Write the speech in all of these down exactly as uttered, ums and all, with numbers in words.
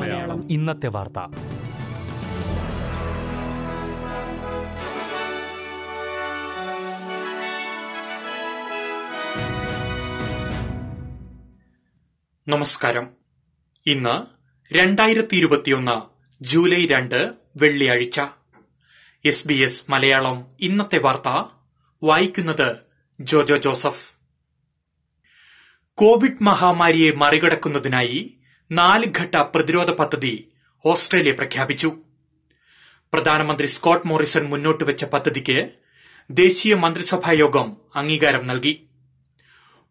മലയാളം ഇന്നത്തെ വാർത്ത. നമസ്കാരം. ഇന്ന് രണ്ടായിരത്തി ഇരുപത്തിയൊന്ന് ജൂലൈ രണ്ട് വെള്ളിയാഴ്ച. എസ് ബി എസ് മലയാളം ഇന്നത്തെ വാർത്ത വായിക്കുന്നത് ജോജോ ജോസഫ്. കോവിഡ് മഹാമാരിയെ മറികടക്കുന്നതിനായി നാല് ഘട്ട പ്രതിരോധ പദ്ധതി ഓസ്ട്രേലിയ പ്രഖ്യാപിച്ചു. പ്രധാനമന്ത്രി സ്കോട്ട് മോറിസൺ മുന്നോട്ട് വെച്ച പദ്ധതിക്ക് ദേശീയ മന്ത്രിസഭാ യോഗം അംഗീകാരം നൽകി.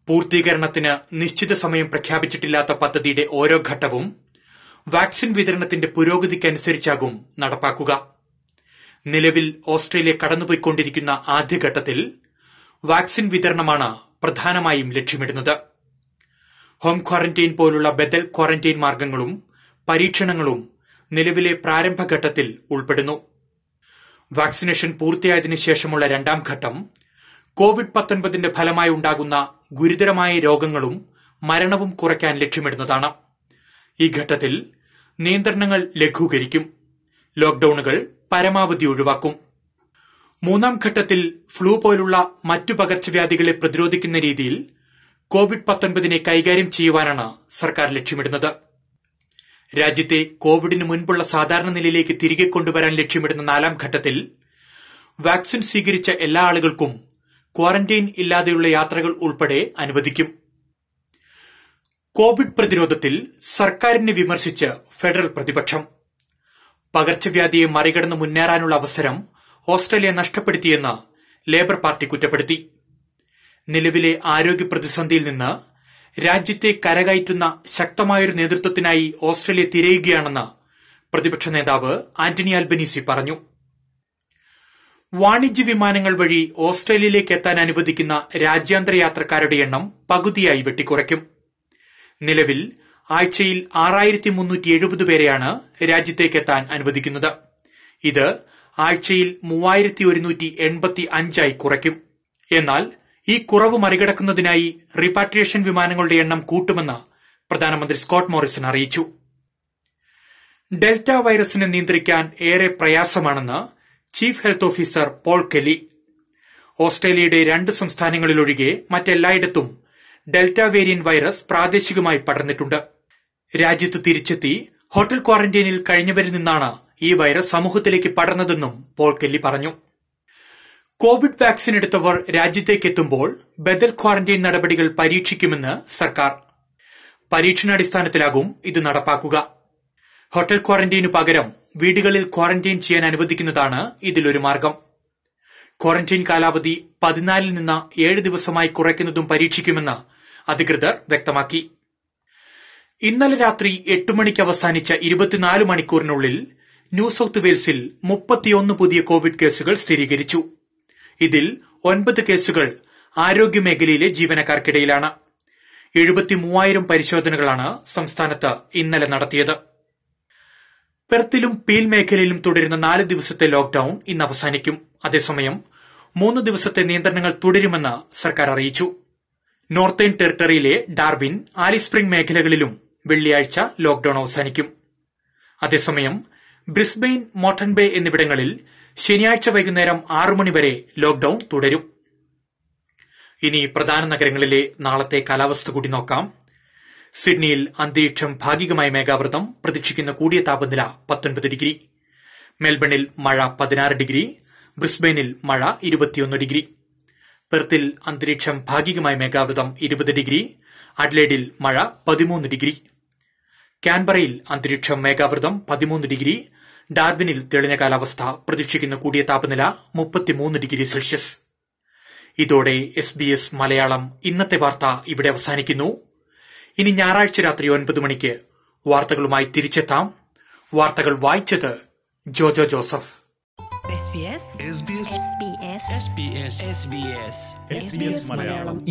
പൂർത്തീകരണത്തിന് നിശ്ചിത സമയം പ്രഖ്യാപിച്ചിട്ടില്ലാത്ത പദ്ധതിയുടെ ഓരോ ഘട്ടവും വാക്സിൻ വിതരണത്തിന്റെ പുരോഗതിക്കനുസരിച്ചാകും നടപ്പാക്കുക. നിലവിൽ ഓസ്ട്രേലിയ കടന്നുപോയിക്കൊണ്ടിരിക്കുന്ന ആദ്യഘട്ടത്തിൽ വാക്സിൻ വിതരണമാണ് പ്രധാനമായും ലക്ഷ്യമിടുന്നത്. ഹോം ക്വാറന്റൈൻ പോലുള്ള ബദൽ ക്വാറന്റൈൻ മാർഗങ്ങളും പരീക്ഷണങ്ങളും നിലവിലെ പ്രാരംഭഘട്ടത്തിൽ ഉൾപ്പെടുന്നു. വാക്സിനേഷൻ പൂർത്തിയായതിനു ശേഷമുള്ള രണ്ടാം ഘട്ടം കോവിഡ് പത്തൊൻപതിന്റെ ഫലമായി ഉണ്ടാകുന്ന ഗുരുതരമായ രോഗങ്ങളും മരണവും കുറയ്ക്കാൻ ലക്ഷ്യമിടുന്നതാണ്. ഈ ഘട്ടത്തിൽ നിയന്ത്രണങ്ങൾ ലഘൂകരിക്കും, ലോക്ക്ഡൌണുകൾ പരമാവധി ഒഴിവാക്കും. മൂന്നാം ഘട്ടത്തിൽ ഫ്ലൂ പോലുള്ള മറ്റു പകർച്ചവ്യാധികളെ പ്രതിരോധിക്കുന്ന രീതിയിൽ കോവിഡ് പത്തൊൻപതിനെ കൈകാര്യം ചെയ്യുവാനാണ് സർക്കാർ ലക്ഷ്യമിടുന്നത്. രാജ്യത്തെ കോവിഡിന് മുൻപുള്ള സാധാരണ നിലയിലേക്ക് തിരികെ കൊണ്ടുവരാൻ ലക്ഷ്യമിടുന്ന നാലാം ഘട്ടത്തിൽ വാക്സിൻ സ്വീകരിച്ച എല്ലാ ആളുകൾക്കും ക്വാറന്റൈൻ ഇല്ലാതെയുള്ള യാത്രകൾ ഉൾപ്പെടെ അനുവദിക്കും. കോവിഡ് പ്രതിരോധത്തിൽ സർക്കാരിനെ വിമർശിച്ച് ഫെഡറൽ പ്രതിപക്ഷം. പകർച്ചവ്യാധിയെ മറികടന്ന് മുന്നേറാനുള്ള അവസരം ഓസ്ട്രേലിയ നഷ്ടപ്പെടുത്തിയെന്ന് ലേബർ പാർട്ടി കുറ്റപ്പെടുത്തി. നിലവിലെ ആരോഗ്യ പ്രതിസന്ധിയിൽ നിന്ന് രാജ്യത്തെ കരകയറ്റുന്ന ശക്തമായൊരു നേതൃത്വത്തിനായി ഓസ്ട്രേലിയ തിരയുകയാണെന്ന് പ്രതിപക്ഷ നേതാവ് ആന്റണി ആൽബനീസി പറഞ്ഞു. വാണിജ്യ വിമാനങ്ങൾ വഴി ഓസ്ട്രേലിയയിലേക്ക് എത്താൻ അനുവദിക്കുന്ന രാജ്യാന്തര യാത്രക്കാരുടെ എണ്ണം പകുതിയായി വെട്ടിക്കുറയ്ക്കും. നിലവിൽ ആഴ്ചയിൽ ആറായിരത്തി മുന്നൂറ്റി എഴുപത് പേരെയാണ് രാജ്യത്തേക്കെത്താൻ അനുവദിക്കുന്നത്. ഇത് ആഴ്ചയിൽ മൂവായിരത്തി ഒരുന്നൂറ്റി എൺപത്തി അഞ്ചായി കുറയ്ക്കും. എന്നാൽ ഈ കുറവ് മറികടക്കുന്നതിനായി റിപ്പാട്രിയേഷൻ വിമാനങ്ങളുടെ എണ്ണം കൂട്ടുമെന്ന് പ്രധാനമന്ത്രി സ്കോട്ട് മോറിസൺ അറിയിച്ചു. ഡെൽറ്റ വൈറസിനെ നിയന്ത്രിക്കാൻ ഏറെ പ്രയാസമാണെന്ന് chief health officer Paul Kelly. ഓസ്ട്രേലിയയുടെ രണ്ട് സംസ്ഥാനങ്ങളിലൊഴികെ മറ്റെല്ലായിടത്തും ഡെൽറ്റ വേരിയന്റ് വൈറസ് പ്രാദേശികമായി പടർന്നിട്ടുണ്ട്. രാജ്യത്ത് തിരിച്ചെത്തി ഹോട്ടൽ ക്വാറന്റൈനിൽ കഴിഞ്ഞവരിൽ നിന്നാണ് ഈ വൈറസ് സമൂഹത്തിലേക്ക് പടർന്നതെന്നും പോൾ കെല്ലി പറഞ്ഞു. കോവിഡ് വാക്സിൻ എടുത്തവർ രാജ്യത്തേക്കെത്തുമ്പോൾ ബദൽ ക്വാറന്റൈൻ നടപടികൾ പരീക്ഷിക്കുമെന്ന് സർക്കാർ. പരീക്ഷണാടിസ്ഥാനത്തിലാകും ഇത് നടപ്പാക്കുക. ഹോട്ടൽ ക്വാറന്റൈനു പകരം വീടുകളിൽ ക്വാറന്റൈൻ ചെയ്യാൻ അനുവദിക്കുന്നതാണ് ഇതിലൊരു മാർഗം. ക്വാറന്റൈൻ കാലാവധി പതിനാലിൽ നിന്ന് ഏഴ് ദിവസമായി കുറയ്ക്കുന്നതും പരീക്ഷിക്കുമെന്ന് അധികൃതർ വ്യക്തമാക്കി. ഇന്നലെ രാത്രി എട്ട് മണിക്ക് അവസാനിച്ച ഇരുപത്തിനാല് മണിക്കൂറിനുള്ളിൽ ന്യൂ സൌത്ത് വെയിൽസിൽ മുപ്പത്തിയൊന്ന് പുതിയ കോവിഡ് കേസുകൾ സ്ഥിരീകരിച്ചു. ഇതിൽ ഒൻപത് കേസുകൾ ആരോഗ്യമേഖലയിലെ ജീവനക്കാർക്കിടയിലാണ്. എഴുപത്തിമൂവായിരം പരിശോധനകളാണ് സംസ്ഥാനത്ത് ഇന്നലെ നടത്തിയത്. പെർത്തിലും പീൽ മേഖലയിലും തുടരുന്ന നാല് ദിവസത്തെ ലോക്ക്ഡൌൺ ഇന്ന് അവസാനിക്കും. അതേസമയം മൂന്ന് ദിവസത്തെ നിയന്ത്രണങ്ങൾ തുടരുമെന്ന് സർക്കാർ അറിയിച്ചു. നോർത്തേൺ ടെറിട്ടറിയിലെ ഡാർവിൻ, ആലിസ് സ്പ്രിംഗ് മേഖലകളിലും വെള്ളിയാഴ്ച ലോക്ഡൌൺ അവസാനിക്കും. അതേസമയം ബ്രിസ്ബെയിൻ, മോർട്ടൺ ബേ എന്നിവിടങ്ങളിൽ ശനിയാഴ്ച വൈകുന്നേരം ആറു മണിവരെ ലോക്ഡൌൺ തുടരും. ഇനി പ്രധാന നഗരങ്ങളിലെ നാളത്തെ കാലാവസ്ഥ കൂടി നോക്കാം. സിഡ്നിയിൽ അന്തരീക്ഷം ഭാഗികമായി മേഘാവൃതം, പ്രതീക്ഷിക്കുന്ന കൂടിയ താപനില പത്തൊൻപത് ഡിഗ്രി. മെൽബണിൽ മഴ പതിനാറ് ഡിഗ്രി. ബ്രിസ്ബെയിനിൽ മഴ ഇരുപത്തിയൊന്ന് ഡിഗ്രി. പെർത്തിൽ അന്തരീക്ഷം ഭാഗികമായി മേഘാവൃതം ഇരുപത് ഡിഗ്രി. അഡ്ലേഡിൽ മഴ പതിമൂന്ന് ഡിഗ്രി. കാൻബറയിൽ അന്തരീക്ഷം മേഘാവൃതം പതിമൂന്ന് ഡിഗ്രി. ഡാർബിനിൽ തെളിഞ്ഞ കാലാവസ്ഥ, പ്രതീക്ഷിക്കുന്ന കൂടിയ താപനില മുപ്പത്തിമൂന്ന് ഡിഗ്രി സെൽഷ്യസ്. ഇതോടെ എസ് ബി എസ് മലയാളം ഇന്നത്തെ വാർത്ത ഇവിടെ അവസാനിക്കുന്നു. ഇനി ഞായറാഴ്ച രാത്രി ഒൻപത് മണിക്ക് വാർത്തകളുമായി തിരിച്ചെത്താം. വാർത്തകൾ വായിച്ചത് ജോജോ ജോസഫ്.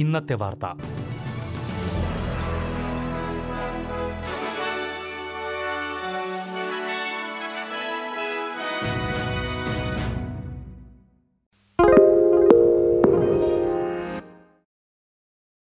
ഇന്നത്തെ വാർത്ത.